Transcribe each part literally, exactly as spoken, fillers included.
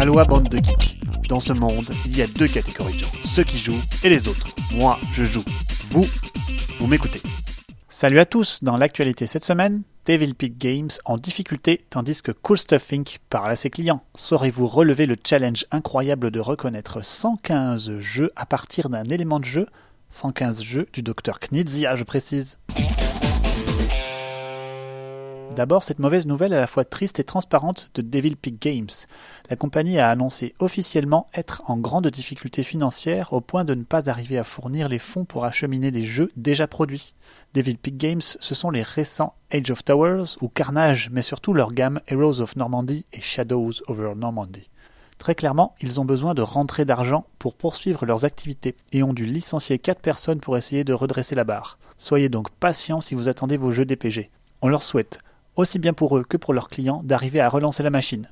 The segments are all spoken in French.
Aloha bande de geeks. Dans ce monde, il y a deux catégories de gens, ceux qui jouent et les autres. Moi, je joue. Vous, vous m'écoutez. Salut à tous. Dans l'actualité cette semaine, Devil Pig Games en difficulté tandis que Cool Stuff incorporée parle à ses clients. Saurez-vous relever le challenge incroyable de reconnaître cent quinze jeux à partir d'un élément de jeu ? cent quinze jeux du docteur Knizia, je précise. D'abord, cette mauvaise nouvelle à la fois triste et transparente de Devil Pig Games. La compagnie a annoncé officiellement être en grande difficulté financière au point de ne pas arriver à fournir les fonds pour acheminer les jeux déjà produits. Devil Pig Games, ce sont les récents Age of Towers ou Carnage, mais surtout leur gamme Heroes of Normandie et Shadows over Normandy. Très clairement, ils ont besoin de rentrées d'argent pour poursuivre leurs activités et ont dû licencier quatre personnes pour essayer de redresser la barre. Soyez donc patients si vous attendez vos jeux D P G. On leur souhaite, aussi bien pour eux que pour leurs clients, d'arriver à relancer la machine.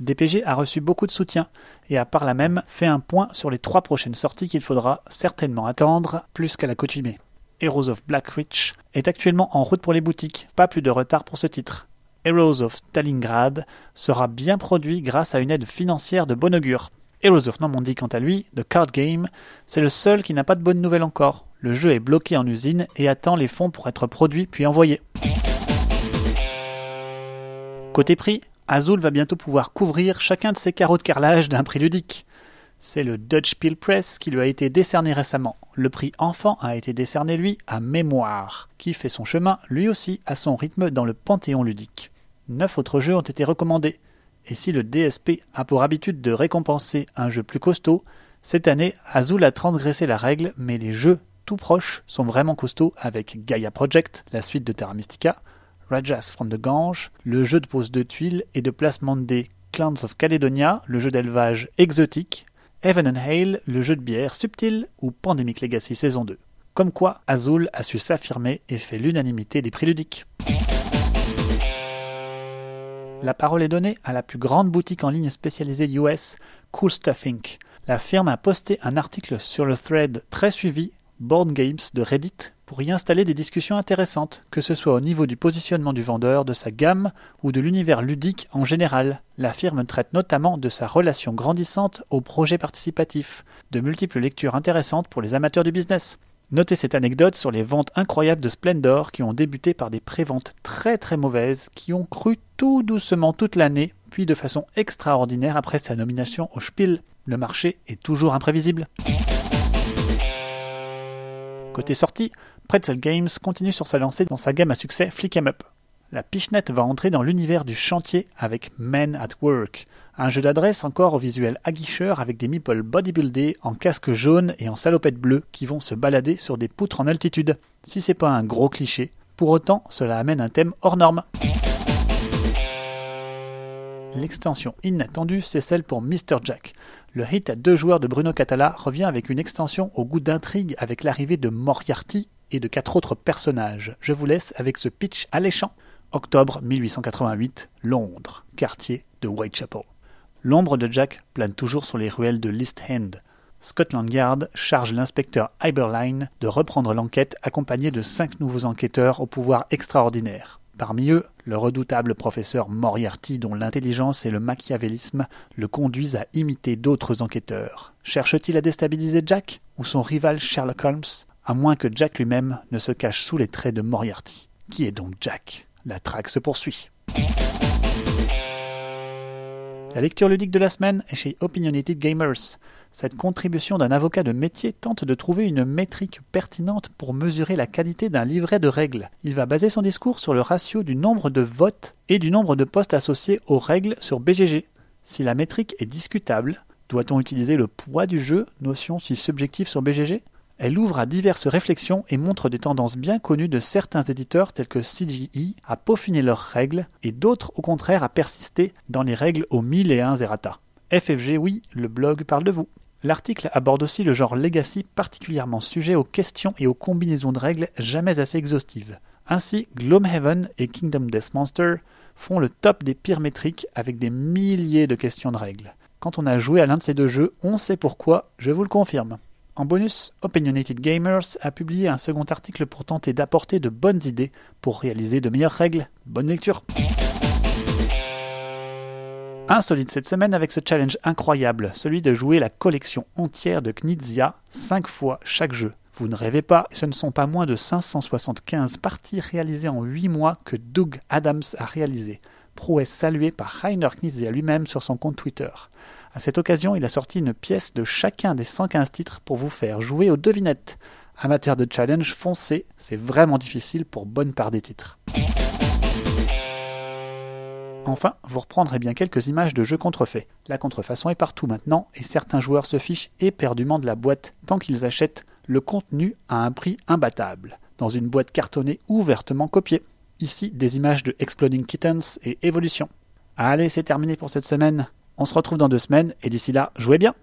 D P G a reçu beaucoup de soutien et a par là même fait un point sur les trois prochaines sorties qu'il faudra certainement attendre plus qu'à l'accoutumée. Heroes of Blackreach est actuellement en route pour les boutiques, pas plus de retard pour ce titre. Heroes of Stalingrad sera bien produit grâce à une aide financière de bon augure. Heroes of Normandie, quant à lui, The Card Game, c'est le seul qui n'a pas de bonnes nouvelles encore. Le jeu est bloqué en usine et attend les fonds pour être produit puis envoyé. Côté prix, Azul va bientôt pouvoir couvrir chacun de ses carreaux de carrelage d'un prix ludique. C'est le Dutch Peel Press qui lui a été décerné récemment. Le prix enfant a été décerné, lui, à Mémoire, qui fait son chemin, lui aussi, à son rythme dans le panthéon ludique. Neuf autres jeux ont été recommandés. Et si le D S P a pour habitude de récompenser un jeu plus costaud, cette année, Azul a transgressé la règle, mais les jeux tout proches sont vraiment costauds avec Gaia Project, la suite de Terra Mystica, Rajas from the Ganges, le jeu de pose de tuiles et de placement de dés Clans of Caledonia, le jeu d'élevage exotique, Heaven and Hail, le jeu de bière subtil, ou Pandemic Legacy saison deux. Comme quoi, Azul a su s'affirmer et fait l'unanimité des prix ludiques. La parole est donnée à la plus grande boutique en ligne spécialisée U S, Cool Stuff incorporée. La firme a posté un article sur le thread très suivi, Board Games de Reddit, pour y installer des discussions intéressantes, que ce soit au niveau du positionnement du vendeur, de sa gamme ou de l'univers ludique en général. La firme traite notamment de sa relation grandissante aux projets participatifs, de multiples lectures intéressantes pour les amateurs du business. Notez cette anecdote sur les ventes incroyables de Splendor qui ont débuté par des préventes très très mauvaises qui ont cru tout doucement toute l'année, puis de façon extraordinaire après sa nomination au Spiel. Le marché est toujours imprévisible. Côté sortie, Pretzel Games continue sur sa lancée dans sa gamme à succès Flick 'em Up. La pichenette va entrer dans l'univers du chantier avec Men at Work, un jeu d'adresse encore au visuel aguicheur avec des meeples bodybuildés en casque jaune et en salopette bleue qui vont se balader sur des poutres en altitude. Si c'est pas un gros cliché, pour autant cela amène un thème hors norme. L'extension inattendue, c'est celle pour mister Jack. Le hit à deux joueurs de Bruno Catala revient avec une extension au goût d'intrigue avec l'arrivée de Moriarty et de quatre autres personnages. Je vous laisse avec ce pitch alléchant. Octobre mille huit cent quatre-vingt-huit, Londres, quartier de Whitechapel. L'ombre de Jack plane toujours sur les ruelles de l'East End. Scotland Yard charge l'inspecteur Iberline de reprendre l'enquête accompagné de cinq nouveaux enquêteurs au pouvoir extraordinaire. Parmi eux, le redoutable professeur Moriarty dont l'intelligence et le machiavélisme le conduisent à imiter d'autres enquêteurs. Cherche-t-il à déstabiliser Jack ou son rival Sherlock Holmes, à moins que Jack lui-même ne se cache sous les traits de Moriarty? Qui est donc Jack? La traque se poursuit. La lecture ludique de la semaine est chez Opinionated Gamers. Cette contribution d'un avocat de métier tente de trouver une métrique pertinente pour mesurer la qualité d'un livret de règles. Il va baser son discours sur le ratio du nombre de votes et du nombre de postes associés aux règles sur B G G. Si la métrique est discutable, doit-on utiliser le poids du jeu, notion si subjective sur B G G ? Elle ouvre à diverses réflexions et montre des tendances bien connues de certains éditeurs tels que C G E à peaufiner leurs règles et d'autres au contraire à persister dans les règles aux mille et un errata. F F G, oui, le blog parle de vous. L'article aborde aussi le genre Legacy particulièrement sujet aux questions et aux combinaisons de règles jamais assez exhaustives. Ainsi, Gloomhaven et Kingdom Death Monster font le top des pires métriques avec des milliers de questions de règles. Quand on a joué à l'un de ces deux jeux, on sait pourquoi, je vous le confirme. En bonus, Opinionated Gamers a publié un second article pour tenter d'apporter de bonnes idées pour réaliser de meilleures règles. Bonne lecture. Insolite cette semaine avec ce challenge incroyable, celui de jouer la collection entière de Knizia cinq fois chaque jeu. Vous ne rêvez pas, ce ne sont pas moins de cinq cent soixante-quinze parties réalisées en huit mois que Doug Adams a réalisées. Prouesse saluée par Rainer Knizia lui-même sur son compte Twitter. À cette occasion, il a sorti une pièce de chacun des cent quinze titres pour vous faire jouer aux devinettes. Amateur de challenge, foncez, c'est vraiment difficile pour bonne part des titres. Enfin, vous reprendrez bien quelques images de jeux contrefaits. La contrefaçon est partout maintenant et certains joueurs se fichent éperdument de la boîte tant qu'ils achètent le contenu à un prix imbattable, dans une boîte cartonnée ouvertement copiée. Ici, des images de Exploding Kittens et Evolution. Allez, c'est terminé pour cette semaine. On se retrouve dans deux semaines et d'ici là, jouez bien!